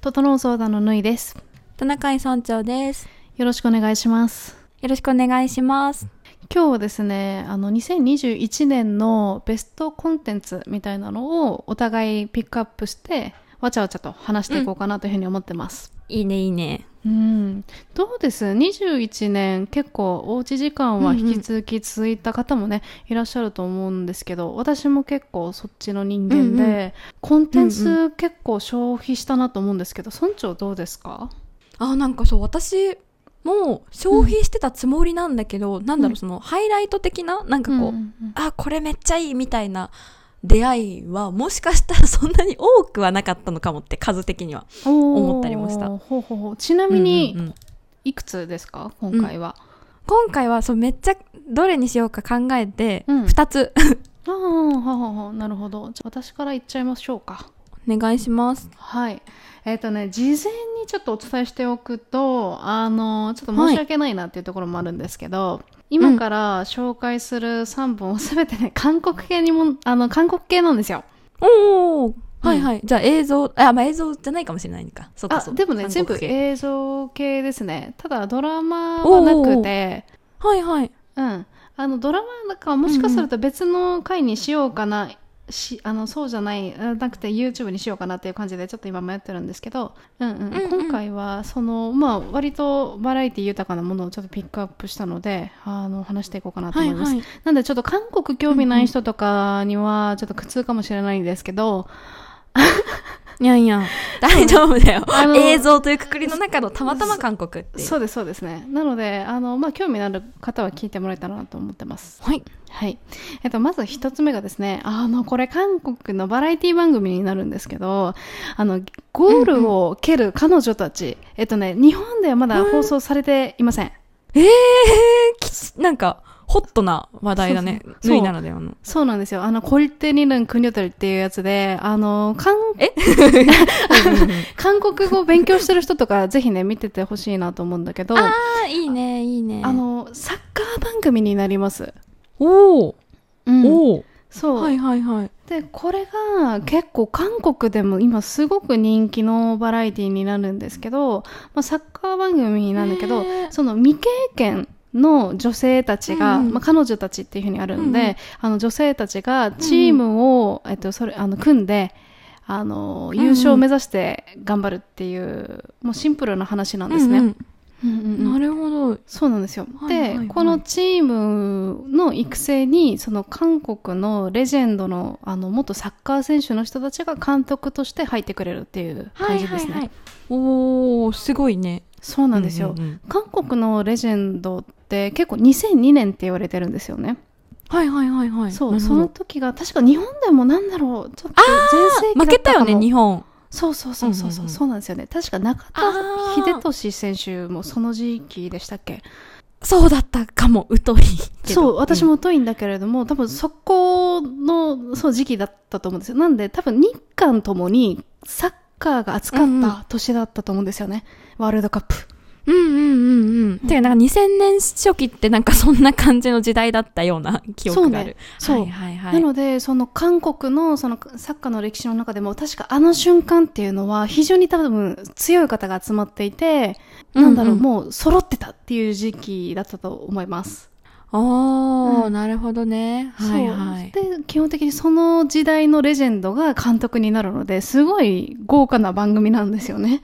整う相談のぬいです。田中井村長です。よろしくお願いします。よろしくお願いします。今日はですね、2021年のベストコンテンツみたいなのをお互いピックアップしてわちゃわちゃと話していこうかなというふうに思ってます、いいねいいね。どうです？21年結構おうち時間は引き続き続いた方もね、いらっしゃると思うんですけど、私も結構そっちの人間で、コンテンツ結構消費したなと思うんですけど、村長どうですか？なんかそう、私もう消費してたつもりなんだけど、そのハイライト的ななんかこう、これめっちゃいいみたいな出会いはもしかしたらそんなに多くはなかったのかもって数的には思ったりもした。ちなみに、いくつですか今回は？今回はそう、めっちゃどれにしようか考えて2つ、なるほど。じゃあ私から言っちゃいましょうか。お願いします。はい。事前にちょっとお伝えしておくと、ちょっと申し訳ないなっていうところもあるんですけど、今から紹介する3本をすべてね、韓国系なんですよ。おー、はいはい。じゃあ映像じゃないかもしれないか。そうかそう。でもね、全部映像系ですね。ただドラマはなくて、はいはい。ドラマなんかもしかすると別の回にしようかな。そうじゃないなくて YouTube にしようかなっていう感じでちょっと今迷ってるんですけど、今回はその、割とバラエティ豊かなものをちょっとピックアップしたので話していこうかなと思います、なんでちょっと韓国興味ない人とかにはちょっと苦痛かもしれないんですけどいや大丈夫だよ。映像というくくりの中のたまたま韓国っていう。そうですそうですね。なので興味のある方は聞いてもらえたらなと思ってます。はいはい。まず一つ目がですね、これ韓国のバラエティ番組になるんですけど、ゴールを蹴る彼女たち、日本ではまだ放送されていません。なんかホットな話題だね。ぬいならではの。そうなんですよ。コリテニルンクニョテルっていうやつで、韓国語を勉強してる人とか、ぜひね、見ててほしいなと思うんだけど。ああ、いいね、いいね。サッカー番組になります。おー。おー。そう。はいはいはい。で、これが結構韓国でも今すごく人気のバラエティになるんですけど、サッカー番組なんだけど、その未経験の女性たちが、彼女たちっていう風にあるんで、女性たちがチームを、組んで、優勝を目指して頑張るっていう、もうシンプルな話なんですね。なるほど。そうなんですよ。で、このチームの育成に、その韓国のレジェンドの、元サッカー選手の人たちが監督として入ってくれるっていう感じですね。おー、すごいね。そうなんですよ、韓国のレジェンドって結構2002年って言われてるんですよね。はいはいはいはい。そう、その時が確か日本でもちょっと全盛期だったかも。負けたよね日本。そうそうなんですよね。確か中田英寿選手もその時期でしたっけ？そうだったかも。疎いけど。そう、私も疎いんだけれども、多分そこの時期だったと思うんですよ。なんで多分日韓ともにサッカーが熱かった年だったと思うんですよね、ワールドカップ。てかなんか2000年初期ってなんかそんな感じの時代だったような記憶がある。そうね。なのでその韓国のそのサッカーの歴史の中でも確か瞬間っていうのは非常に多分強い方が集まっていて、もう揃ってたっていう時期だったと思います。なるほどね。で、基本的にその時代のレジェンドが監督になるので、すごい豪華な番組なんですよね。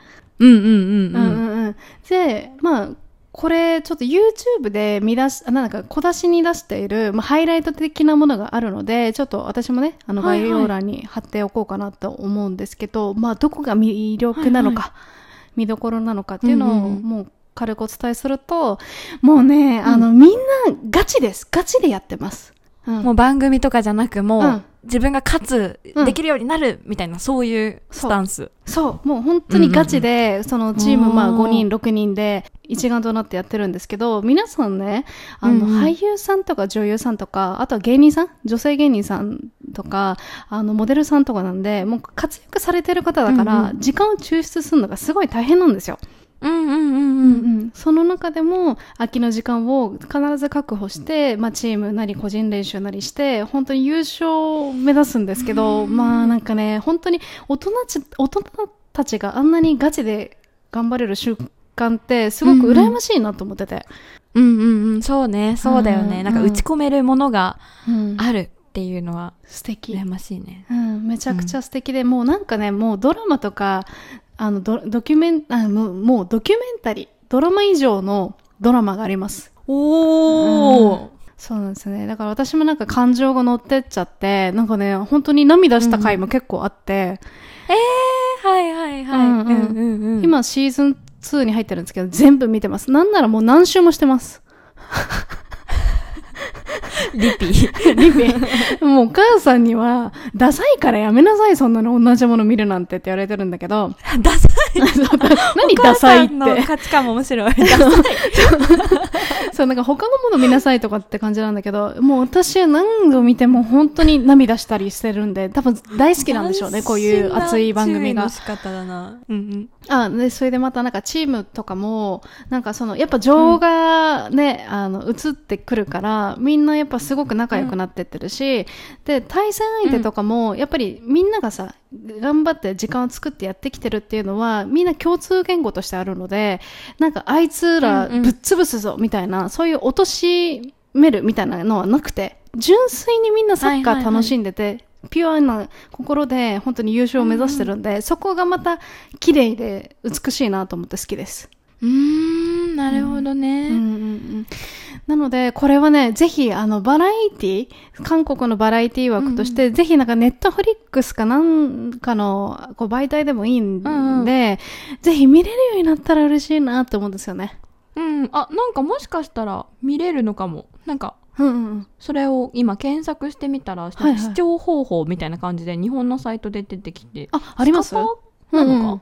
で、これちょっと YouTube で小出しに出している、ハイライト的なものがあるので、ちょっと私もね、概要欄に貼っておこうかなと思うんですけど、どこが魅力なのか、見どころなのかっていうのを、もう軽くお伝えすると、もうね、みんなガチです。ガチでやってます。もう番組とかじゃなく、もう、自分が勝つ、できるようになる、みたいな、そういうスタンス。そう。もう本当にガチで、そのチーム、5人、6人で、一丸となってやってるんですけど、皆さんね、俳優さんとか女優さんとか、あとは芸人さん、女性芸人さんとか、モデルさんとかなんで、もう活躍されてる方だから、時間を抽出するのがすごい大変なんですよ。その中でも空きの時間を必ず確保して、チームなり個人練習なりして本当に優勝を目指すんですけど、本当に大人たちがあんなにガチで頑張れる習慣ってすごく羨ましいなと思ってて、うんうん、うんうんうん、そうね、そうだよね、なんか打ち込めるものがあるっていうのは素敵、羨ましいね、うん、めちゃくちゃ素敵で、もうなんかね、もうドラマとかもうドキュメンタリー、ドラマ以上のドラマがあります。おー、うん、そうなんですね。だから私もなんか感情が乗ってっちゃって、なんかね、本当に涙した回も結構あって、うん、はいはいはい、うんうんうんうん、今シーズン2に入ってるんですけど、全部見てます。なんならもう何周もしてますリピもうお母さんにはダサいからやめなさい、そんなの同じもの見るなんてって言われてるんだけどダサい何ダサいって、お母さんの価値観も面白いダサいそう、なんか他のもの見なさいとかって感じなんだけど、もう私は何度見ても本当に涙したりしてるんで、多分大好きなんでしょうね、こういう熱い番組が。でそれでまたなんかチームとかもなんかそのやっぱ情がね、映ってくるからみんなやっぱすごく仲良くなってってるし、うん、で対戦相手とかもやっぱりみんながさ、頑張って時間を作ってやってきてるっていうのはみんな共通言語としてあるので、なんかあいつらぶっ潰すぞみたいな、うんうん、そういう落としめるみたいなのはなくて、純粋にみんなサッカー楽しんでて、はいはいはい、ピュアな心で本当に優勝を目指してるんで、うんうん、そこがまた綺麗で美しいなと思って好きです。なるほどね、うんうんうんうん、なのでこれはね、ぜひバラエティ、韓国のバラエティ枠として、うん、ぜひなんかネットフリックスかなんかのこう媒体でもいいんで、うんうん、ぜひ見れるようになったら嬉しいなと思うんですよね。うん、あ、なんかもしかしたら見れるのかも。なんか、うんうん、それを今検索してみたら、はいはい、視聴方法みたいな感じで日本のサイトで出てきて、あ、あります？なのか、うんうん、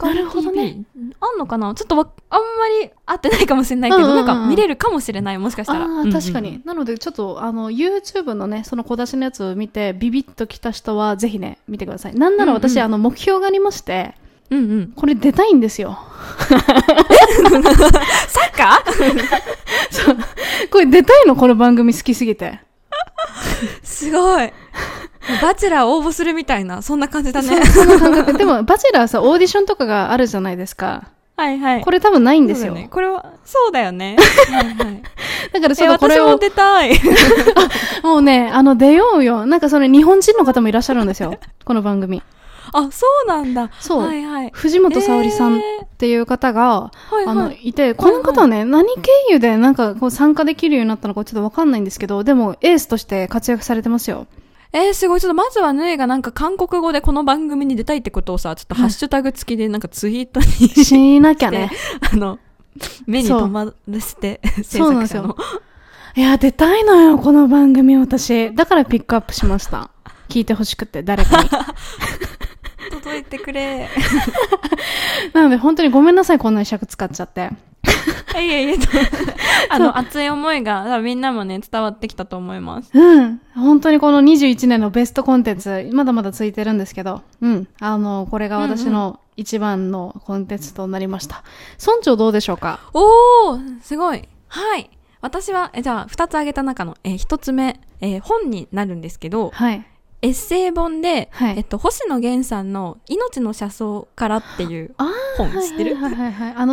なるほどね。あんのかな、ちょっとあんまり合ってないかもしれないけど、うんうんうん、なんか見れるかもしれない、もしかしたら。あ、確かに、うんうん、なのでちょっとYouTube のね、その小出しのやつを見てビビッときた人はぜひね、見てください。なんなら私、うんうん、目標がありまして、うんうん、これ出たいんですよサッカーそうこれ出たいの、この番組好きすぎてすごい、バチェラー応募するみたいな、そんな感じだね。そんな感覚でもバチェラーさ、オーディションとかがあるじゃないですか。はいはい、これ多分ないんですよ。ね、これはそうだよね。はいはい。だからちょっとこれを、私も出たい。もうね、出ようよ。なんかその日本人の方もいらっしゃるんですよ、この番組。あ、そうなんだ。そう、はいはい、藤本沙織さんっていう方が、いて、この方はね、はいはい、何経由でなんかこう参加できるようになったのかちょっとわかんないんですけど、でもエースとして活躍されてますよ。すごい。ちょっとまずはヌエがなんか韓国語でこの番組に出たいってことをさ、ちょっとハッシュタグ付きでなんかツイートに、うん、しなきゃね。目に留まらせて、制作者の。そうなんですよ。いや、出たいのよ、この番組私。だからピックアップしました。聞いてほしくて、誰かに。届いてくれなので本当にごめんなさい、こんなに尺使っちゃっていやいや熱い思いがみんなもね、伝わってきたと思います。うん、本当にこの21年のベストコンテンツ、まだまだついてるんですけど、うん、これが私の一番のコンテンツとなりました。うんうん、村長どうでしょうか。おー、すごい。はい、私はじゃあ2つ挙げた中の1つ目、本になるんですけど、はい、エッセイ本で、はい、星野源さんの命の車窓からっていう本、知ってる？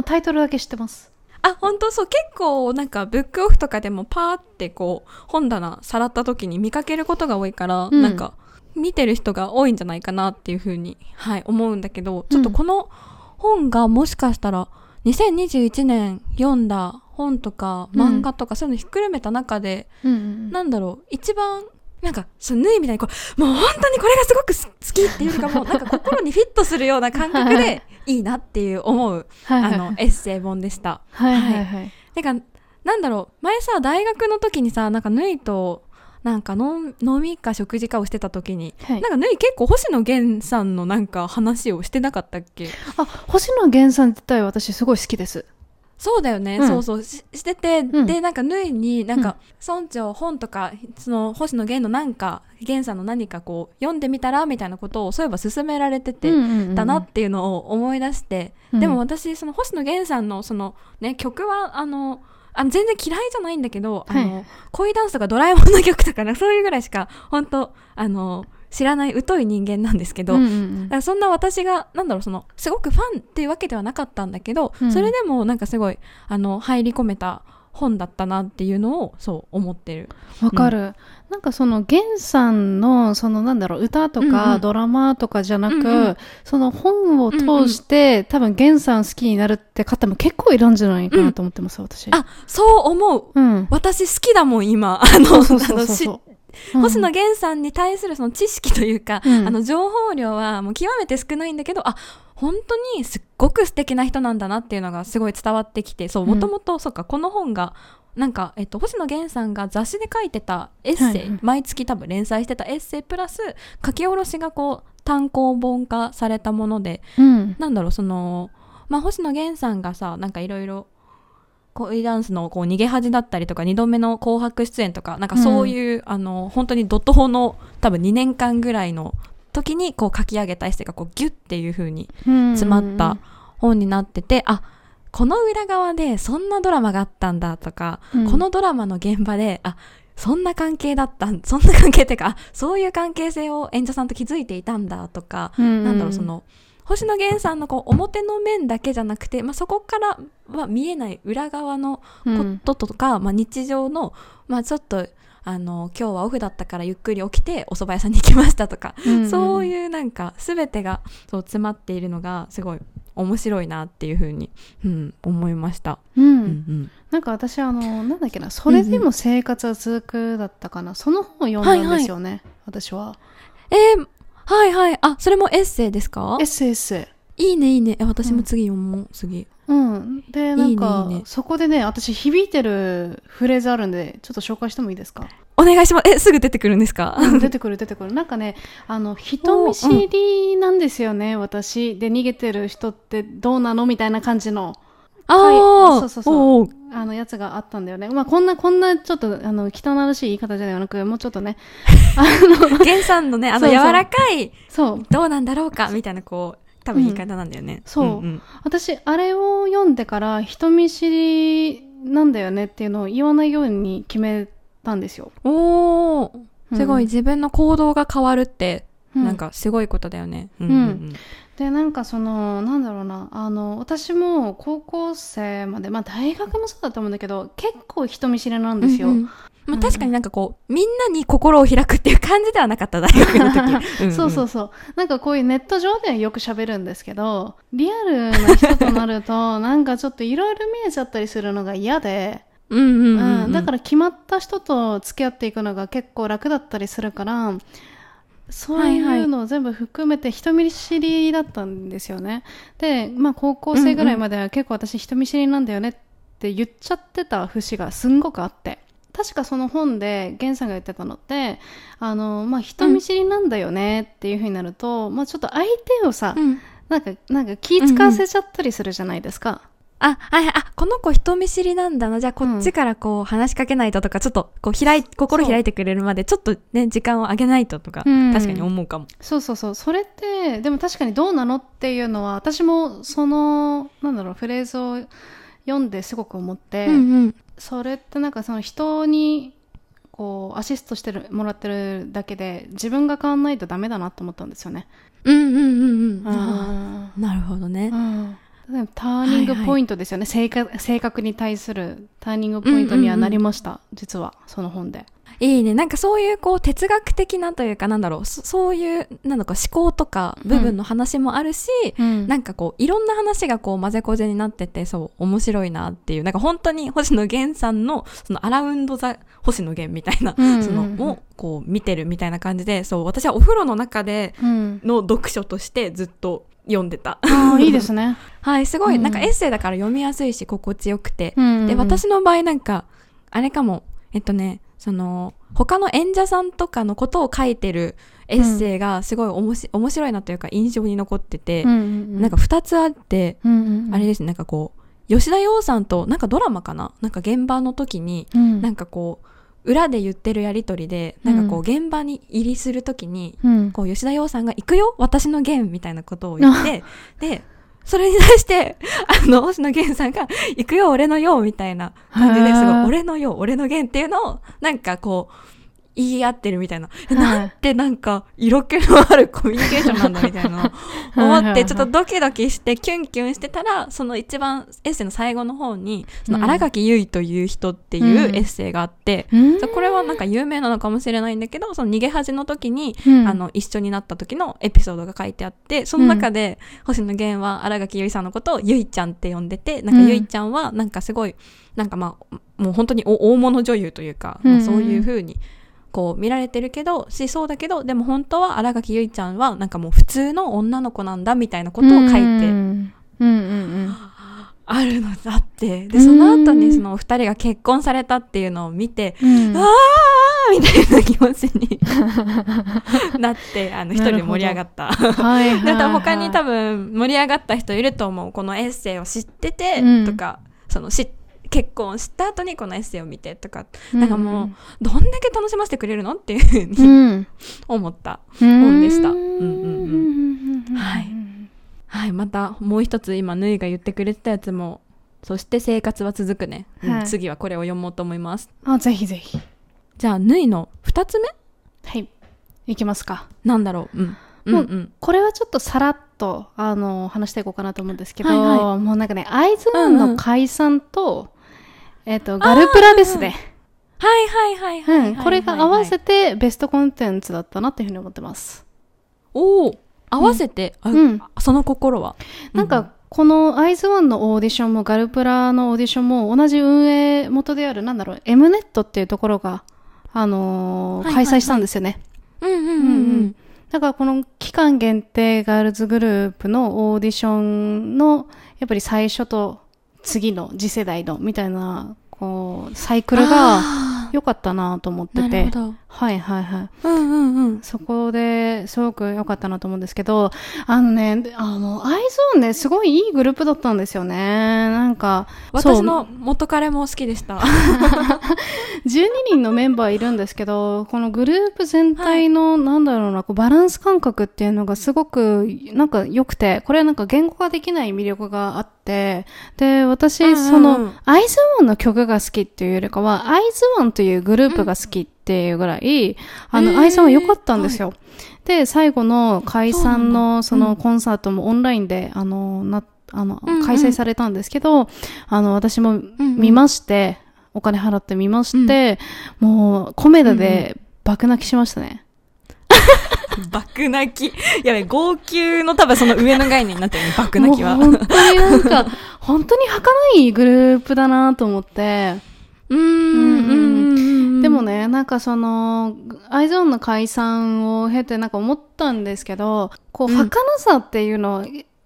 タイトルだけ知ってます。あ、本当？そう、結構なんかブックオフとかでもパーってこう本棚さらった時に見かけることが多いから、うん、なんか見てる人が多いんじゃないかなっていう風に、はい、思うんだけど、ちょっとこの本がもしかしたら2021年読んだ本とか漫画とか、うん、そういうのひっくるめた中で、うんうん、なんだろう、一番なんか、そう、縫いみたいにこう、もう本当にこれがすごく好きっていうか、もうなんか心にフィットするような感覚でいいなっていう思う、はいはい、エッセイ本でした。はいはいはい。なんか、なんだろう、前さ、大学の時にさ、なんか縫いと、なんか飲みか食事かをしてた時に、はい、なんか縫い結構星野源さんのなんか話をしてなかったっけ？あ、星野源さん自体私すごい好きです。そうだよね、うん、そうそうしてて、うん、でなんかぬいになんか、うん、村長本とかその星野源のなんか源さんの何かこう読んでみたらみたいなことをそういえば勧められてて、うんうんうん、だなっていうのを思い出して、うん、でも私その星野源さんのそのね曲は全然嫌いじゃないんだけど、はい、恋ダンスとかドラえもんの曲とか、ね、そういうぐらいしか本当知らない疎い人間なんですけど、うんうん、だからそんな私がなんだろう、そのすごくファンっていうわけではなかったんだけど、うん、それでもなんかすごい入り込めた本だったなっていうのをそう思ってる。わかる、うん、なんかその源さんのそのなんだろう、歌とかドラマとかじゃなく、うんうん、その本を通して、うんうん、多分源さん好きになるって方も結構いるんじゃないかなと思ってます、うん、私。あ、そう思う、うん、私好きだもん今星野源さんに対するその知識というか、うん、情報量はもう極めて少ないんだけど、あ、本当にすっごく素敵な人なんだなっていうのがすごい伝わってきて、そう、もともとそうか、この本がなんか、星野源さんが雑誌で書いてたエッセイ、はいはい、毎月多分連載してたエッセイプラス書き下ろしがこう単行本化されたもので、うん、なんだろう、その、まあ、星野源さんがさ、なんかいろいろ恋ダンスのこう逃げ恥だったりとか2度目の紅白出演とかなんかそういう、うん、本当に怒涛の多分2年間ぐらいの時にこう書き上げたエッセイがこうギュッていう風に詰まった本になってて、あ、この裏側でそんなドラマがあったんだとか、うん、このドラマの現場であ、そんな関係だったん、そんな関係っていうか、あ、そういう関係性を演者さんと築いていたんだとか、うん、なんだろう、その星野源さんのこう表の面だけじゃなくて、まあ、そこからは見えない裏側のこととか、うん、まあ、日常の、まあ、ちょっと今日はオフだったからゆっくり起きてお蕎麦屋さんに行きましたとか、うんうん、そういうなんか全てがそう詰まっているのがすごい面白いなっていう風に、うん、思いました、うんうんうん、なんか私なんだっけな、それでも生活は続くだったかな、うんうん、その本を読んだんですよね、はいはい、私は。はいはい、あ、それもエッセイですか？エッセイ、エッセイ。いいね、いいね。私も次読もう、うん、次。うん。で、なんか、いいね、そこでね、私響いてるフレーズあるんで、ちょっと紹介してもいいですか？お願いします。すぐ出てくるんですか？出てくる、出てくる。なんかね、人見知りなんですよね、うん、私。で、逃げてる人ってどうなのみたいな感じの。ああ、そうそうそう。やつがあったんだよね。まあ、こんな、ちょっと、汚らしい言い方じゃなく、もうちょっとね。源さんのね、柔らかい、そう。どうなんだろうか、みたいな、こう、多分言い方なんだよね。うん、そう、うんうん。私、あれを読んでから、人見知りなんだよねっていうのを言わないように決めたんですよ。おー、うん、すごい、自分の行動が変わるって、なんか、すごいことだよね。うん。うんうんうん、で、なんかその、なんだろうな、私も高校生まで、まあ大学もそうだと思うんだけど、結構人見知りなんですよ。うんうん、まあ確かになんかこう、みんなに心を開くっていう感じではなかった、大学の時。うんうん、そうそうそう。なんかこういうネット上ではよく喋るんですけど、リアルな人となると、なんかちょっといろいろ見えちゃったりするのが嫌で、だから決まった人と付き合っていくのが結構楽だったりするから、そういうのを全部含めて人見知りだったんですよね。で、まあ高校生ぐらいまでは結構私人見知りなんだよねって言っちゃってた節がすんごくあって。確かその本で源さんが言ってたのって、まあ人見知りなんだよねっていう風になると、まあちょっと相手をさ、うん、なんか気遣わせちゃったりするじゃないですか。うんうん、あ、この子人見知りなんだな、じゃあこっちからこう話しかけないととか、ちょっとこう心開いてくれるまでちょっとね時間をあげないととか、うん、確かに思うかも。そうそうそう、それってでも確かにどうなのっていうのは私もそのなんだろうフレーズを読んですごく思って、うんうん、それってなんかその人にこうアシストしてるもらってるだけで自分が変わんないとダメだなと思ったんですよね。うんうんうんうん。あ、なるほどね。あ、ターニングポイントですよね、はいはい、性格に対するターニングポイントにはなりました、うんうんうん、実はその本で。いいね、なんかそういうこう哲学的なというか、なんだろう、そういうなんだか思考とか部分の話もあるし、うん、なんかこういろんな話がこう混ぜこぜになってて、そう面白いなっていう、なんか本当に星野源さんのそのアラウンドザ星野源みたいな、うんうんうん、そのをこう見てるみたいな感じで、そう私はお風呂の中での読書としてずっと読んでた。あ、いいですね。はい、すごい、なんかエッセイだから読みやすいし心地よくて、うんうん、で私の場合なんかあれかも、その他の演者さんとかのことを書いてるエッセイがすごい面白いなというか印象に残ってて、うんうんうん、なんか2つあって、うんうんうん、あれですね、なんかこう吉田羊さんとなんかドラマかな、なんか現場の時に、うん、なんかこう裏で言ってるやりとりで、なんかこう現場に入りするときに、うん、こう吉田羊さんが行くよ私の源みたいなことを言ってでそれに対して星野源さんが行くよ俺のよみたいな感じですごい俺のよ俺の源っていうのをなんかこう言い合ってるみたいな、はい、なんてなんか色気のあるコミュニケーションなんだみたいな思ってちょっとドキドキしてキュンキュンしてたら、その一番エッセイの最後の方にその新垣結衣という人っていうエッセイがあって、うん、これはなんか有名なのかもしれないんだけど、その逃げ恥の時に、うん、一緒になった時のエピソードが書いてあって、その中で星野源は新垣結衣さんのことをゆいちゃんって呼んでて、なんかゆいちゃんはなんかすごいなんかまあもう本当に大物女優というか、まあ、そういう風にこう見られてるけどしそうだけど、でも本当は新垣結衣ちゃんはなんかもう普通の女の子なんだみたいなことを書いて、あるのだって。でその後にそのお二人が結婚されたっていうのを見て、あーみたいな気持ちになって、一人で盛り上がっただから他に多分盛り上がった人いると思う。このエッセイを知っててとか、その知って結婚した後にこのエッセイを見てとか、なんかもうどんだけ楽しませてくれるのっていうふうに、思った本でした。はい、はい、またもう一つ今ぬいが言ってくれてたやつも、そして生活は続くね、次はこれを読もうと思います。あ、ぜひぜひ。じゃあぬいの2つ目、はい、いきますか。なんだろう、これはちょっとさらっと話していこうかなと思うんですけど、もうなんかね、アイズワンの解散と、ガルプラですね。はいはいはいはい。これが合わせてベストコンテンツだったなっていうふうに思ってます。おお、合わせて、その心はなんか、このアイズワンのオーディションもガルプラのオーディションも同じ運営元である、なんだろう、Mnet っていうところが、開催したんですよね。だからこの期間限定ガールズグループのオーディションの、やっぱり最初と、次の次世代のみたいなこうサイクルが良かったなと思ってて、はいはいはい、そこですごく良かったなと思うんですけど、アイズワンね、すごいいいグループだったんですよね。なんか私の元彼も好きでした12人のメンバーいるんですけど、このグループ全体のなんだろうな、こうバランス感覚っていうのがすごくなんか良くて、これはなんか言語化できない魅力があって、で私、そのアイズワンの曲が好きっていうよりかはアイズワンというグループが好きっていうぐらい、アイズワン良かったんですよ、で最後の解散のそのコンサートもオンラインで開催されたんですけど、私も見まして、お金払って見まして、もうコメダで爆泣きしましたね。爆泣き、やべ、号泣の多分その上の概念になってるね、爆泣きは。本当になんか本当に儚いグループだなと思って。でもね、なんかそのアイズワンの解散を経てなんか思ったんですけど、こう儚さっていうのは、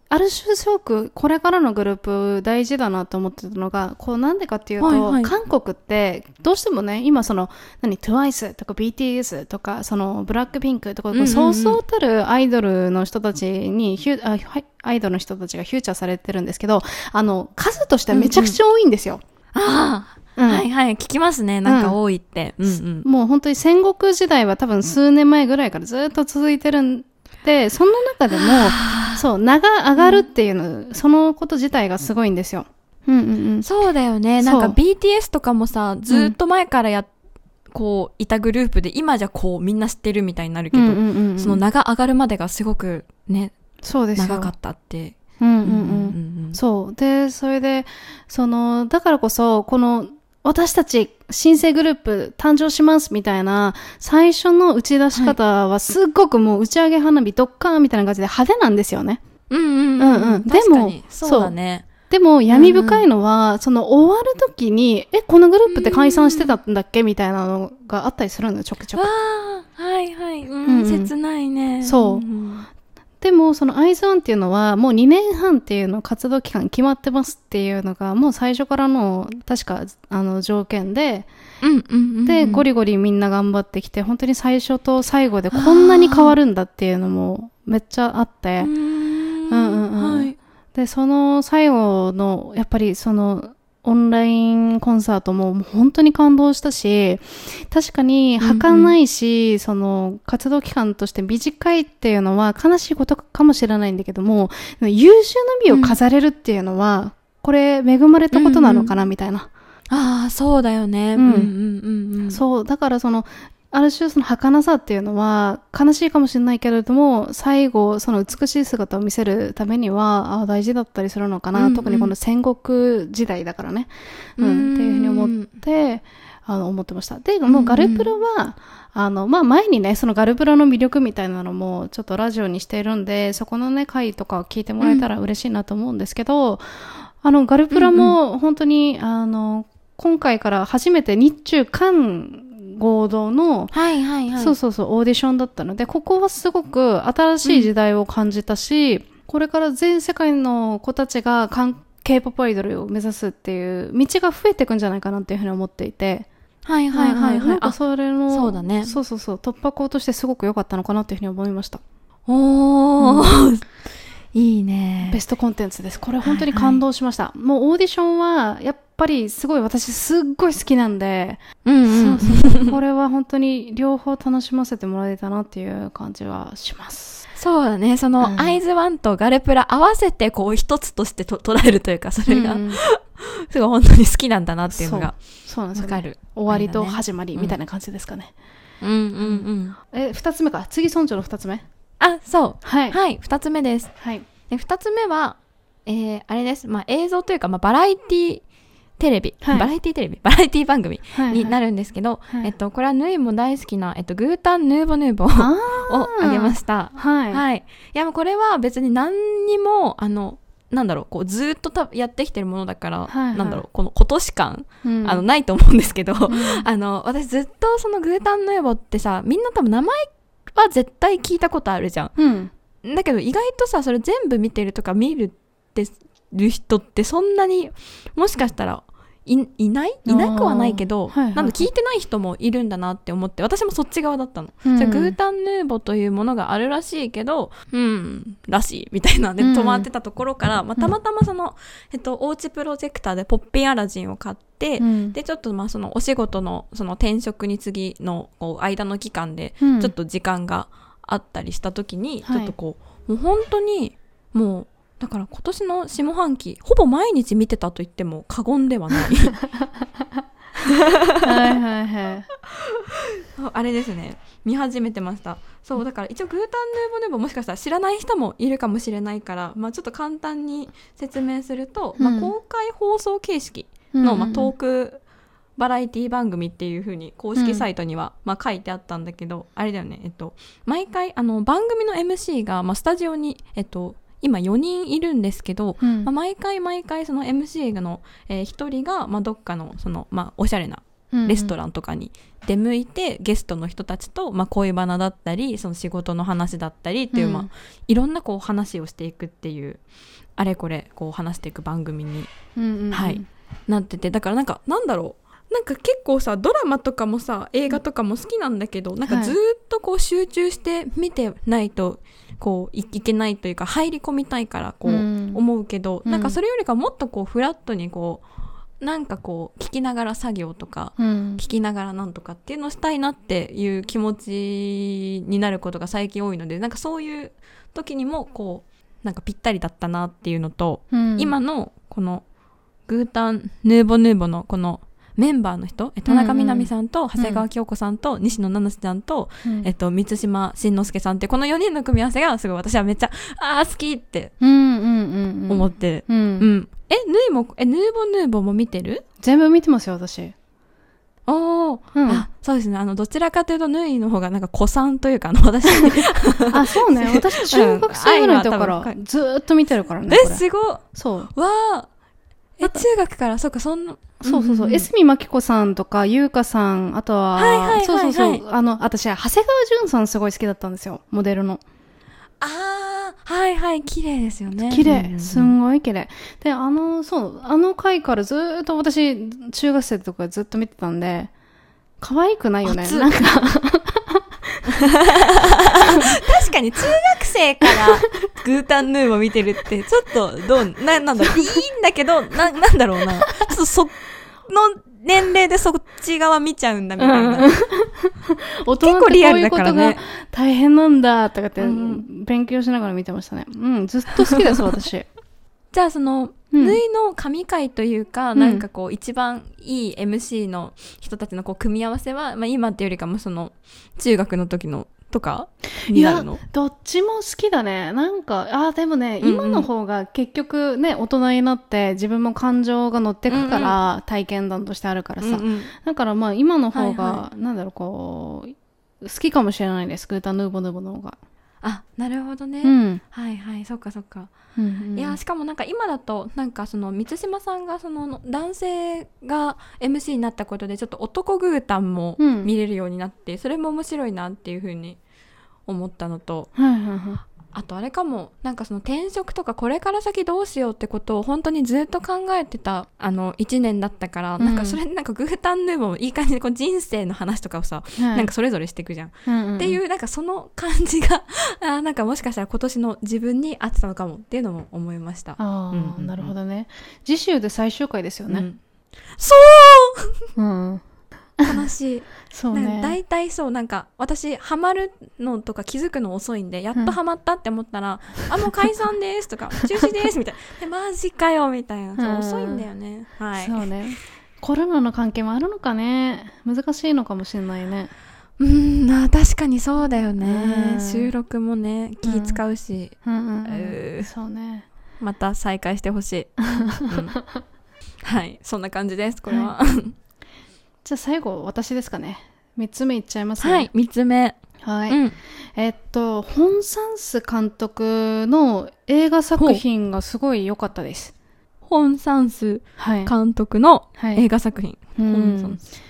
ある種すごくこれからのグループ大事だなと思ってたのが、こうなんでかっていうと、韓国ってどうしてもね、今そのTWICE とか BTS とかそのブラックピンクとか、そうそうたるアイドルの人たちにアイドルの人たちがフューチャーされてるんですけど、数としてめちゃくちゃ多いんですよ。はいはい、聞きますね、なんか多いって、もう本当に戦国時代は多分数年前ぐらいからずっと続いてるんで、その中でもそう名が上がるっていうの、そのこと自体がすごいんですよ。そうだよね。なんか BTS とかもさ、ずっと前からこういたグループで、今じゃこうみんな知ってるみたいになるけど、その名が上がるまでがすごくね、そうですよ、長かったって。そうで、それでそのだからこそこの私たち新生グループ誕生しますみたいな最初の打ち出し方はすっごくもう打ち上げ花火ドッカーみたいな感じで派手なんですよね。でもそうだね。でも闇深いのは、その終わる時にこのグループって解散してたんだっけみたいなのがあったりするのよ、ちょくちょく。はいはい、切ないね。そう。でもそのアイズワンっていうのはもう2年半っていうの活動期間決まってますっていうのがもう最初からの確か条件で、でゴリゴリみんな頑張ってきて、本当に最初と最後でこんなに変わるんだっていうのもめっちゃあって、でその最後のやっぱりそのオンラインコンサートも本当に感動したし、確かに儚いし、その活動期間として短いっていうのは悲しいことかもしれないんだけども、優秀な美を飾れるっていうのは、これ恵まれたことなのかなみたいな。ああ、そうだよね。そう、だからそのある種その儚さっていうのは悲しいかもしれないけれども、最後その美しい姿を見せるためには大事だったりするのかな、うんうん、特にこの戦国時代だからね、うん、っていうふうに思って思ってました。でもうガルプロは、うんうん、まあ、前にねそのガルプロの魅力みたいなのもちょっとラジオにしているんで、そこのね回とかを聞いてもらえたら嬉しいなと思うんですけど、うん、ガルプロも本当に、うんうん、今回から初めて日中韓合同の、はいはいはい、そうそうそうオーディションだったので、ここはすごく新しい時代を感じたし、うん、これから全世界の子たちがK-POP アイドルを目指すっていう道が増えていくんじゃないかなっていうふうに思っていて、はいはいはいはい、あ、それのそうだね、そうそうそう突破口としてすごく良かったのかなっていうふうに思いました。おー、うんいいね、ベストコンテンツです。これ本当に感動しました、はいはい、もうオーディションはやっぱりすごい私すっごい好きなんで、うんうん、そうそうこれは本当に両方楽しませてもらえたなっていう感じはします。そうだね、その、うん、アイズワンとガルプラ合わせてこう一つとして捉えるというか、それが、うん、すごい本当に好きなんだなっていうのがそうなんですよね、分かる。終わりと始まりみたいな感じですかね、うん、うんうんうん。2つ目か、次村長の2つ目、あ、そう、はい、はい、2つ目です、はい、で2つ目は、あれです、まあ、映像というか、まあ、バラエティ番組になるんですけど、はいはい、これはヌイも大好きな、グータンヌーボヌーボをあげました、はいはい、いやもうこれは別に何にもなんだろう、こうずっとやってきてるものだから、はいはい、なんだろう、この今年間、うん、ないと思うんですけど、うん、私ずっとそのグータンヌーボってさ、みんな多分名前は絶対聞いたことあるじゃん、うん、だけど意外とさ、それ全部見てるとか見るってる人ってそんなにもしかしたらいなくはないけど、はいはい、なんか聞いてない人もいるんだなって思って、私もそっち側だったの、うん、グータンヌーボというものがあるらしいけど、うん、らしいみたいなで止まってたところから、うんまあ、たまたまその、おうちプロジェクターでポッピンアラジンを買って、うん、でちょっとまあそのお仕事のその転職に次の間の期間でちょっと時間があったりした時に、うん、ちょっとこう、はい、もう本当にもうだから今年の下半期ほぼ毎日見てたと言っても過言ではないはいはいはいあれですね、見始めてました。そうだから一応グータンヌーボヌーボもしかしたら知らない人もいるかもしれないから、まあ、ちょっと簡単に説明すると、うんまあ、公開放送形式の、まあ、トークバラエティ番組っていう風に公式サイトには、うんまあ、書いてあったんだけど、あれだよね、毎回番組の MC が、まあ、スタジオに今4人いるんですけど、うんまあ、毎回その MC の1人が、まあ、どっかのその、まあ、おしゃれなレストランとかに出向いて、うんうん、ゲストの人たちと、まあ、恋バナだったりその仕事の話だったりっていう、うんまあ、いろんなこう話をしていくっていう、あれこれこう話していく番組に、うんうんはい、なってて、だからなんだろう、なんか結構さドラマとかもさ映画とかも好きなんだけど、なんかずっとこう集中して見てないとこういけないというか、入り込みたいからこう思うけど、なんかそれよりかもっとこうフラットにこうなんかこう聞きながら作業とか聞きながらなんとかっていうのをしたいなっていう気持ちになることが最近多いので、なんかそういう時にもこうなんかぴったりだったなっていうのと、今のこのグータンヌーボヌーボのこのメンバーの人、田中みな実さんと長谷川京子さんと西野七瀬さんと、うん、満島真之介さんって、この4人の組み合わせがすごい私はめっちゃ好きって思ってる。ヌイもヌーボヌーボも見てる？全部見てますよ私。おー、うん、あ、そうですね、どちらかというとヌイの方がなんか古参というか私あ、そうね、私中学生ぐらいだからずーっと見てるからね。え、すごい。そう。わー。中学から、そうか、そうそうそう、江角真紀子さんとか優香さん、あとは、はいはいはいはい、そうそうそう、私は長谷川純さんすごい好きだったんですよ、モデルの。ああ、はいはい、綺麗ですよね。綺麗、すんごい綺麗。で、そう、回からずーっと私中学生とかずっと見てたんで、可愛くないよね、なんか確かに中学生からグータンヌーボ見てるってちょっとどうなんだろう、いいんだけどなんだろうな、ちょっとその年齢でそっち側見ちゃうんだみたいな、うん、大人ってこういうことが大変なんだとかって勉強しながら見てましたね。うん、ずっと好きです私じゃあそのうん、縫いの神回というか、うん、なんかこう一番いい MC の人たちのこう組み合わせは、まあ、今っていうよりかもその中学の時のとかになるの？いや、どっちも好きだね。なんか、あ、でもね、うんうん、今の方が結局ね、大人になって自分も感情が乗ってくから、うんうん、体験談としてあるからさ、うんうん、だからまあ今の方が、はいはい、なんだろう、こう好きかもしれないです。グータンヌーボヌーボの方が。あ、なるほどね、うん、はいはい、そっかそっか、うんうん、いやしかもなんか今だとなんかその満島さんがその男性が MC になったことでちょっと男グータンも見れるようになって、うん、それも面白いなっていう風に思ったのと、はいはいはい、あとあれかも、なんかその転職とかこれから先どうしようってことを本当にずっと考えてたあの1年だったから、うん、なんかそれなんかグータンヌーボーもいい感じでこう人生の話とかをさ、はい、なんかそれぞれしていくじゃん、うんうん、っていうなんかその感じがあ、なんかもしかしたら今年の自分に合ってたのかもっていうのも思いました。あ、うんうんうん、なるほどね。次週で最終回ですよね、うん、そう、うん悲しい。そうね。だいたいそう、なんか私ハマるのとか気づくの遅いんで、やっとハマったって思ったら、うん、あもう解散ですとか中止ですみたいな、マジかよみたいな、遅いんだよね。はい。そうね。コロナの関係もあるのかね。難しいのかもしれないね。あ確かにそうだよね。収録もね気使うし、そうね。また再開してほしい、うん。はい、そんな感じです。これは。はいじゃあ最後私ですかね。3つ目いっちゃいますね。はい、3つ目。はい。うん、ホン・サンス監督の映画作品がすごい良かったです。ホン・サンス監督の映画作品。はいはい、ホン・サンス。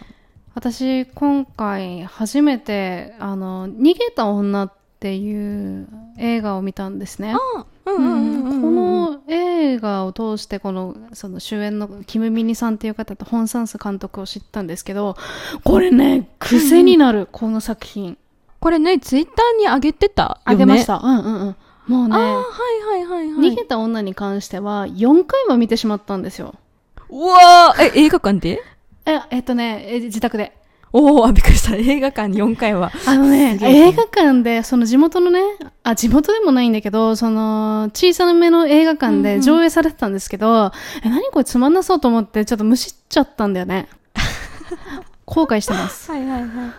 私今回初めて逃げた女っていう映画を見たんですね。あ、うんうんうんうん、この映画を通してその主演のキム・ミニさんっていう方とホン・サンス監督を知ったんですけど、これね癖になる、うんうん、この作品。これねツイッターに上げてたよね。上げました、うんうんうん、もうね、あ、はいはいはいはい、逃げた女に関しては4回も見てしまったんですよ。うわー、映画館で自宅で。おー、びっくりした。映画館に4回は映画館でその地元のね、あ、地元でもないんだけど、その小さめの映画館で上映されてたんですけど、うんうん、何これつまんなそうと思ってちょっとむしっちゃったんだよね後悔してますはいはいはい。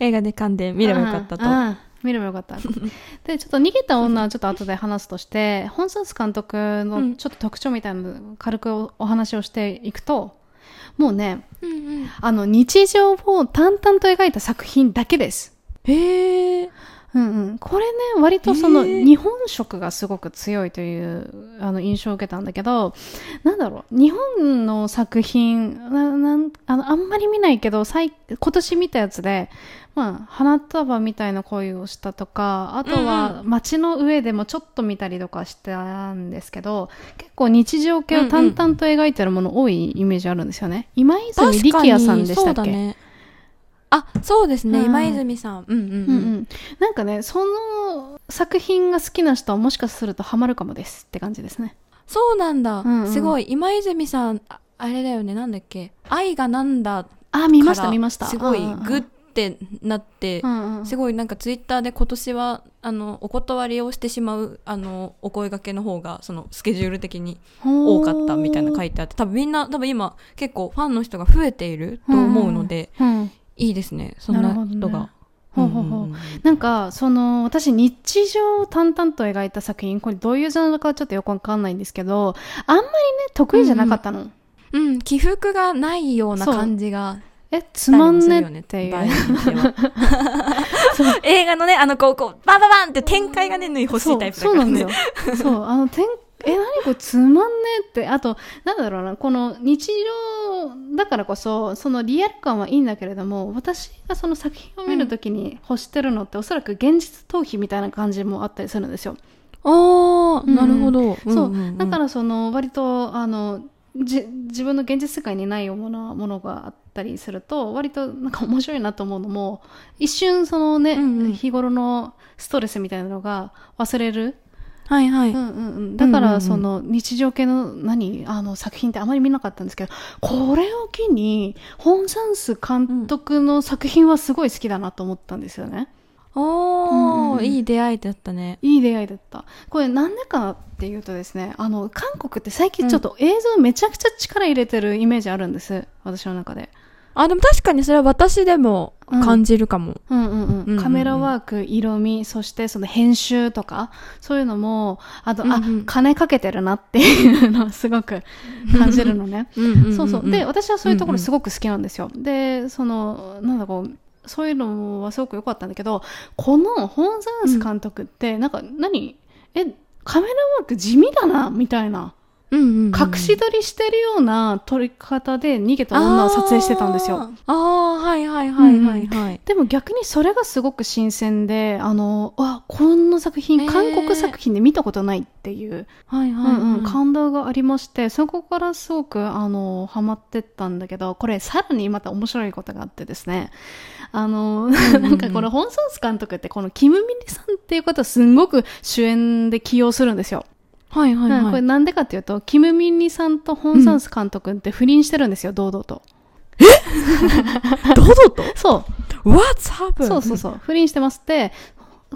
映画で噛んで見ればよかったと。見ればよかったで、ちょっと逃げた女はちょっと後で話すとしてホン・サンス監督のちょっと特徴みたいなの軽くお話をしていくと、もうね、うんうん、日常を淡々と描いた作品だけです。へえ。うんうん。これね、割とその日本色がすごく強いという印象を受けたんだけど、なんだろう、日本の作品あんまり見ないけど、今年見たやつで、まあ花束みたいな恋をしたとか、あとは街の上でもちょっと見たりとかしたんですけど、結構日常系を淡々と描いてるもの多いイメージあるんですよね。今泉力也さんでしたっけ？確かにそうだね。あ、そうですね、今泉さん、うんうんうんうん、なんかねその作品が好きな人はもしかするとハマるかもですって感じですね。そうなんだ、うんうん、すごい。今泉さん あれだよね、なんだっけ、愛がなんだ。あ、見ました見ました。すごいグッってなって、うんうん、すごいなんかツイッターで今年はお断りをしてしまうお声掛けの方がそのスケジュール的に多かったみたいな書いてあって、多分今結構ファンの人が増えていると思うので、うんうん、いいですねそんな人が。ほうほうほう。なんかその私日常を淡々と描いた作品、これどういうジャンルかちょっとよくわかんないんですけど、あんまりね得意じゃなかったの、うんうんうん、起伏がないような感じが。つまんねっていう映画のね、こうバンバンバンって展開がね欲しいタイプだからね。そうなんですよそう、何これつまんねって。あとなんだろうな、この日常だからこそそのリアル感はいいんだけれども、私がその作品を見るときに欲してるのって、おそらく現実逃避みたいな感じもあったりするんですよ。ああ、なるほど。そうだからその割と自分の現実世界にないようなものがあったりすると、割となんか面白いなと思うのも一瞬そのね、うんうん、日頃のストレスみたいなのが忘れる。はいはい、うんうん、だからその日常系の作品ってあまり見なかったんですけど、これを機にホン・サンス監督の作品はすごい好きだなと思ったんですよね。おー、うん、いい出会いだったね。いい出会いだった。これなんでかっていうとですね、韓国って最近ちょっと映像めちゃくちゃ力入れてるイメージあるんです、うん、私の中で。あ、でも確かにそれは私でも感じるかも。うん、うん、うんうん。カメラワーク、色味、そしてその編集とか、そういうのも、あと、うんうん、あ、金かけてるなっていうのをすごく感じるのね。うんうんうん、そうそう。で、私はそういうところすごく好きなんですよ。うんうん、で、なんだこう、そういうのはすごく良かったんだけど、このホン・ザンス監督って、なんかカメラワーク地味だな、みたいな。うんうんうん、隠し撮りしてるような撮り方で逃げた女を撮影してたんですよ。ああ、はいはいはいはい、はい。でも逆にそれがすごく新鮮で、こんな作品、韓国作品で見たことないっていう、はいはいうんうん、感動がありまして、そこからすごくハマってったんだけど、これさらにまた面白いことがあってですね、なんかこのホン・ソンス監督ってこのキム・ミリさんっていう方をすごく主演で起用するんですよ。はいはいはい、これなんでかっていうと、キム・ミンリさんとホン・サンス監督って不倫してるんですよ、堂々と。え堂々とそう。What's happened? そうそうそう。不倫してますって、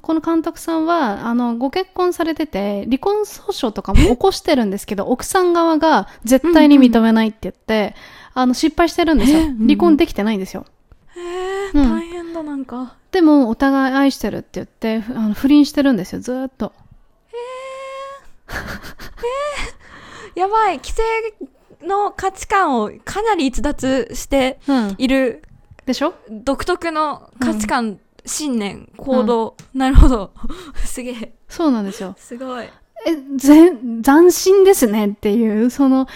この監督さんは、ご結婚されてて、離婚訴訟とかも起こしてるんですけど、奥さん側が絶対に認めないって言って、失敗してるんですよ。離婚できてないんですよ。大変だ、なんか。でも、お互い愛してるって言って、不倫してるんですよ、ずーっと。やばい、規制の価値観をかなり逸脱している、うん、でしょ、独特の価値観、うん、信念、行動、うん、なるほどすげえ、そうなんですよ、すごい、斬新ですねっていう、なんか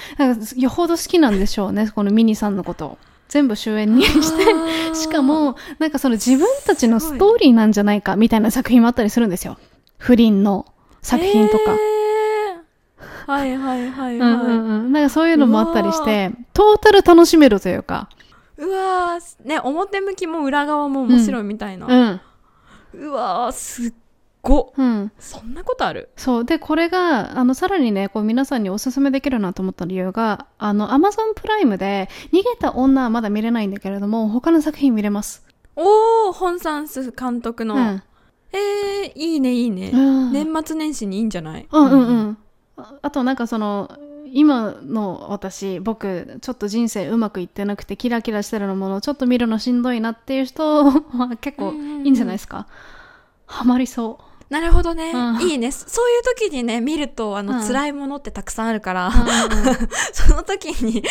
よほど好きなんでしょうねこのミニさんのことを全部主演にしてしかもなんか自分たちのストーリーなんじゃないかみたいな作品もあったりするんですよ、不倫の作品とか、はいはいはいはい、うんうん、なんかそういうのもあったりしてトータル楽しめるというか、うわー、ね、表向きも裏側も面白いみたいな、うんうん、うわー、すっご、うん、そんなことある。そうで、これがさらにね、こう皆さんにおすすめできるなと思った理由が、Amazon プライムで逃げた女はまだ見れないんだけれども、他の作品見れます。おー、ホン・サンス監督の、うん、いいねいいね、うん、年末年始にいいんじゃない。うんうんうん、うん、あとなんか今の僕ちょっと人生うまくいってなくてキラキラしてるものをちょっと見るのしんどいなっていう人は結構いいんじゃないですか。ハマりそう。なるほどね、うん、いいね。そういう時にね見ると辛いものってたくさんあるから、うん、その時に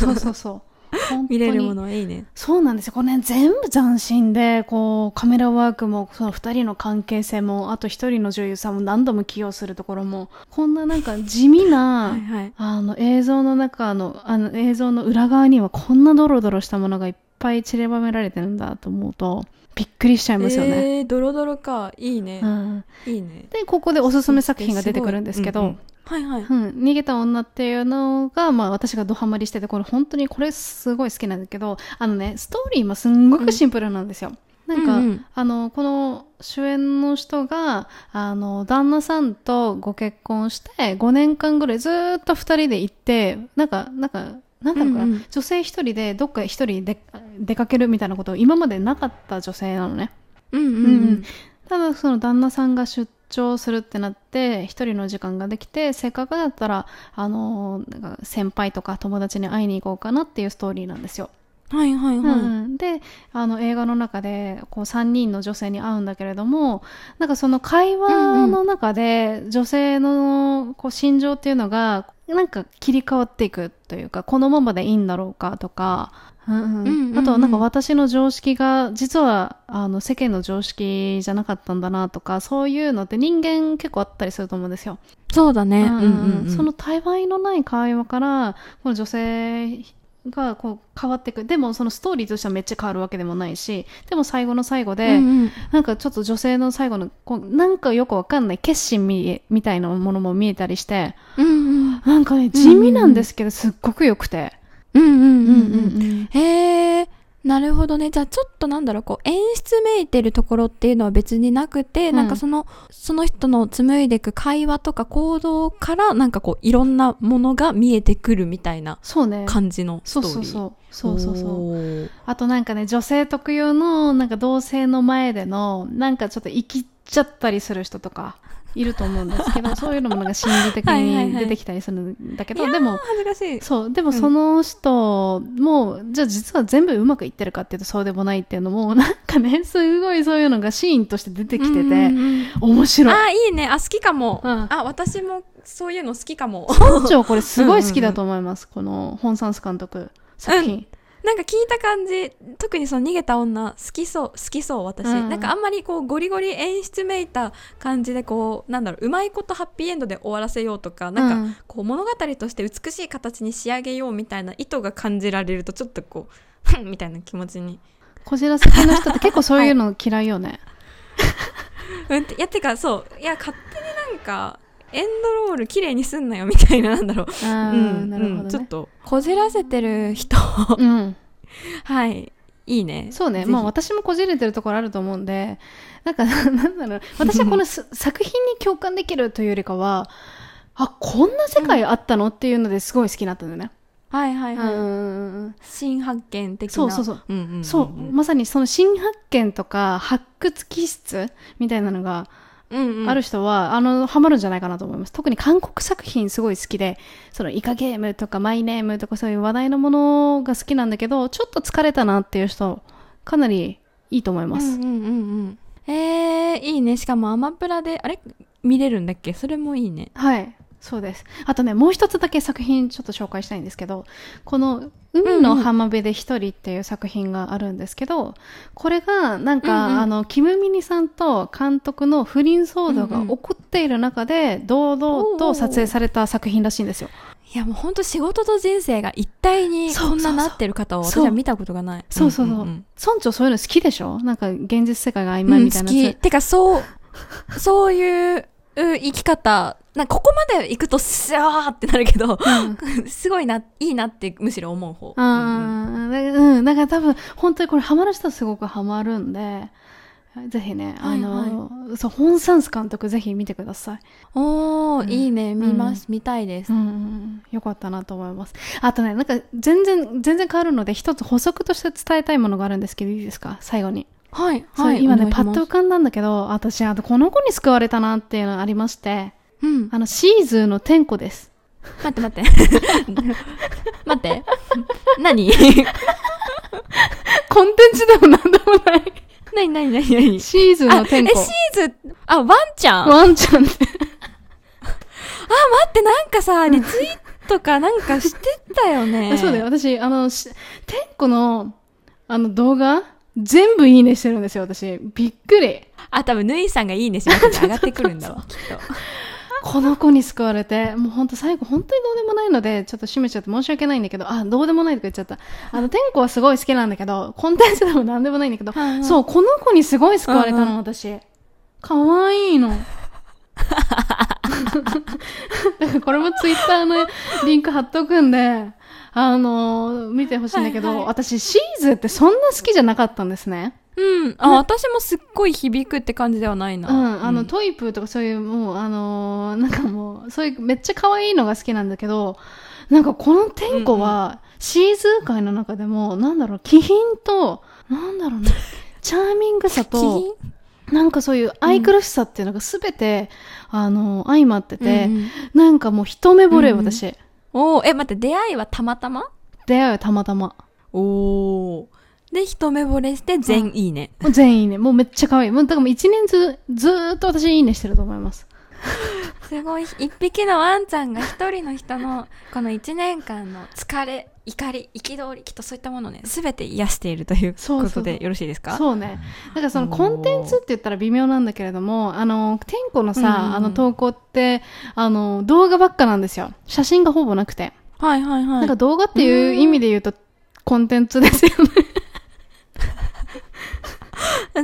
そうそうそう見れるものはいいね。そうなんですよ。これ、ね、全部斬新で、こうカメラワークもその2人の関係性も、あと1人の女優さんも何度も起用するところも、こんななんか地味なはい、はい、映像の中の映像の裏側にはこんなドロドロしたものがいっぱい散りばめられてるんだと思うとびっくりしちゃいますよね。ドロドロか、いいね、うん、いいね。でここでおすすめ作品が出てくるんですけど。はいはい、うん、逃げた女っていうのが、私がドハマりしてて、これ本当にこれすごい好きなんだけど、ストーリーもすんごくシンプルなんですよ、うん、なんか、うんうん、この主演の人が旦那さんとご結婚して5年間ぐらいずっと2人で行って、なんだろうな、うんうん、女性1人でどっか1人で出かけるみたいなことを今までなかった女性なのね、うんうんうんうん、ただ旦那さんが出張するってなって、一人の時間ができて、せっかくだったらなんか先輩とか友達に会いに行こうかなっていうストーリーなんですよ。はいはいはい、うん、で映画の中でこう3人の女性に会うんだけれども、なんかその会話の中で女性のこう心情っていうのがなんか切り替わっていくというか、このままでいいんだろうかとか、うんうんうんうん、あとなんか私の常識が実は世間の常識じゃなかったんだなとか、そういうのって人間結構あったりすると思うんですよ。そうだね、うんうんうん、そのたわいのない会話からこの女性がこう変わっていく。でもそのストーリーとしてはめっちゃ変わるわけでもないし、でも最後の最後で、うんうん、なんかちょっと女性の最後のこうなんかよくわかんない決心みたいなものも見えたりして、うんうん、なんかね地味なんですけど、うんうん、すっごく良くて、うんうんうんうんうん、へー、なるほどね。じゃあちょっとこう演出めいてるところっていうのは別になくて、うん、なんかその人の紡いでいく会話とか行動からなんかこういろんなものが見えてくるみたいな感じのストーリー。そうね。そうそうそう。そうそうそう。あとなんかね、女性特有のなんか同性の前でのなんかちょっと生きちゃったりする人とかいると思うんですけどそういうのもなんか心理的に出てきたりするんだけど、はいはいはい、でも恥ずかしい。そうでもその人も、うん、じゃあ実は全部うまくいってるかっていうとそうでもないっていうのもなんかね、すごいそういうのがシーンとして出てきてて、うんうんうん、面白い。あいいね。あ好きかも、うん、あ私もそういうの好きかも。村長これすごい好きだと思いますうんうん、うん、このホン・サンス監督作品、うん、なんか聞いた感じ特にその逃げた女好きそう私、うん、なんかあんまりこうゴリゴリ演出めいた感じでこうなんだろう、うまいことハッピーエンドで終わらせようとか、なんかこう物語として美しい形に仕上げようみたいな意図が感じられるとちょっとこうみたいな気持ちに。こじらせ系の人って結構そういうの嫌いよね、はい、いやてかそういや勝手になんかエンドロール綺麗にすんなよみたいな、なんだろう、うん、なるほどね、うん、ちょっとこじらせてる人、うん、はいいいね。そうね、まあ、私もこじれてるところあると思うんで、なんかなんだろう、私はこの作品に共感できるというよりかはあこんな世界あったの、うん、っていうのですごい好きになったんだよね。はいはいはい、うん、新発見的な。そうそうそう、うんうんうん、そうまさにその新発見とか発掘気質みたいなのがうんうん、ある人はハマるんじゃないかなと思います。特に韓国作品すごい好きで、そのイカゲームとかマイネームとかそういう話題のものが好きなんだけど、ちょっと疲れたなっていう人かなりいいと思います。うんうんうんうん、いいね。しかもアマプラであれ見れるんだっけ。それもいいね。はい、そうです。あとね、もう一つだけ作品ちょっと紹介したいんですけど、この海の浜辺で一人っていう作品があるんですけど、うんうん、これがなんか、うんうん、キム・ミニさんと監督の不倫騒動が起こっている中で堂々と撮影された作品らしいんですよ。いやもうほんと仕事と人生が一体にこんななってる方を私は見たことがない。そうそうそう、うんうんうん、村長そういうの好きでしょ。なんか現実世界が曖昧みたいなやつ、うん、好き。てかそういう生き方なんかここまで行くとシャーってなるけど、うん、すごいないいなってむしろ思う方。あ、うんうん、だから多分本当にこれハマる人はすごくハマるんで、ぜひね、はい、そうホン・サンス監督ぜひ見てください。おー、うん、いいね。見ます、うん、見たいです、うんうん、よかったなと思います。あとね、なんか全然変わるので一つ補足として伝えたいものがあるんですけどいいですか、最後に。はいはい。今ねパッと浮かんだんだけど、私この子に救われたなっていうのありまして、うん、シーズーのテンコです。待って何コンテンツでもなんでもない何シーズーのテンコ。シーズーワンちゃんってあ待って、なんかさリツイートかなんかしてたよねそうだよ。私テンコの動画全部いいねしてるんですよ、私。びっくり。あ、多分ぬいさんがいいねしまって上がってくるんだわきっとこの子に救われて、もうほんと最後本当にどうでもないのでちょっと締めちゃって申し訳ないんだけど、あ、どうでもないとか言っちゃった。天子はすごい好きなんだけど、コンテンツでもなんでもないんだけど、はいはい、そう、この子にすごい救われたの、うんうん、私かわいいのこれもツイッターのリンク貼っとくんで見てほしいんだけど、はいはい、私シーズってそんな好きじゃなかったんですね。うん。あ、私もすっごい響くって感じではないな。うん。トイプーとかそういうもうなんかもうそういうめっちゃ可愛いのが好きなんだけど、なんかこのテンコはシーズ界の中でも、なんだろう、気品となんだろうね、チャーミングさとなんかそういう愛くるしさっていうのがすべて、うん、相まってて、うんうん、なんかもう一目惚れ、うんうん、私。おえ待って、出会いはたまたまおで一目惚れして全いいね、うん、全いいね。もうめっちゃ可愛い。もうだから1年ずーっと私いいねしてると思いますすごい。一匹のワンちゃんが一人の人のこの1年間の疲れ、怒り、憤り、きっとそういったものをね全て癒しているということでよろしいですか。そうね、なんかそのコンテンツって言ったら微妙なんだけれども、テンコのさ、うんうん、投稿って動画ばっかなんですよ。写真がほぼなくて、はいはいはい、なんか動画っていう意味で言うとコンテンツですよね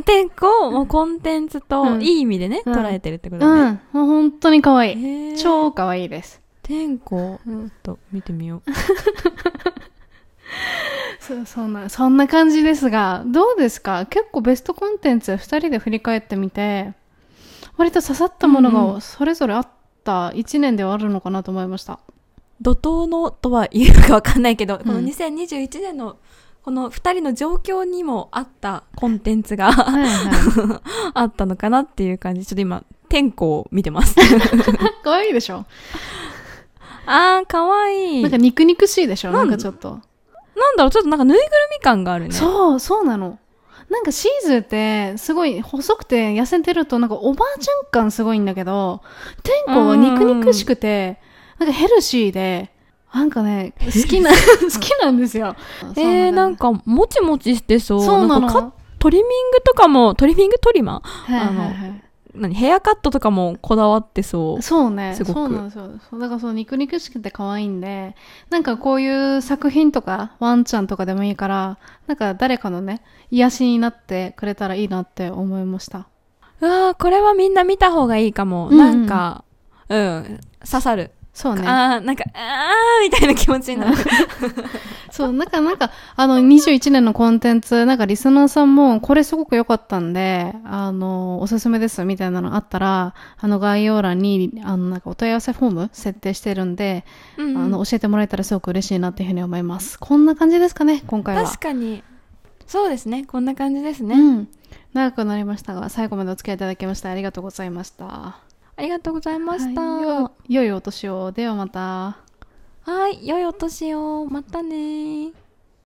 テンコもコンテンツといい意味でね、うん、捉えてるってことね、うん、もう本当に可愛い、超可愛いです。テンコと見てみようそんな感じですが、どうですか。結構ベストコンテンツ2人で振り返ってみて割と刺さったものがそれぞれあった1年ではあるのかなと思いました、怒涛のとは言えるか分かんないけど、うん、この2021年のこの2人の状況にも合ったコンテンツがはい、はい、あったのかなっていう感じ。ちょっと今天候を見てます。可愛いでしょ。あー可愛い。なんか肉肉しいでしょ。なんかちょっとなんだろう、ちょっとなんかぬいぐるみ感があるね。そうそうなの。なんかシーズーってすごい細くて痩せてるとなんかおばあちゃん感すごいんだけど、天候は肉肉しくてなんかヘルシーでなんかね好きなんですよ。なんかもちもちしてそう。そうなの。なんかトリミングとかもトリマ、はいはいはい、ヘアカットとかもこだわってそう。そうね。すごく。そうなんですよ。だからそう肉肉しくて可愛いんで、なんかこういう作品とかワンちゃんとかでもいいから、なんか誰かのね癒しになってくれたらいいなって思いました。うわーこれはみんな見た方がいいかも。うんうん、なんか刺さる。そうね。あーなんかあーみたいな気持ちになる。そうなんか21年のコンテンツなんかリスナーさんもこれすごく良かったんでおすすめですみたいなのあったら概要欄になんかお問い合わせフォーム設定してるんで、うんうん、教えてもらえたらすごく嬉しいなっていうふうに思います。こんな感じですかね今回は。確かにそうですねこんな感じですね、うん、長くなりましたが最後までお付き合いいただきましてありがとうございました。ありがとうございました、はい、良いお年を。ではまた。はい、良いお年を。またね。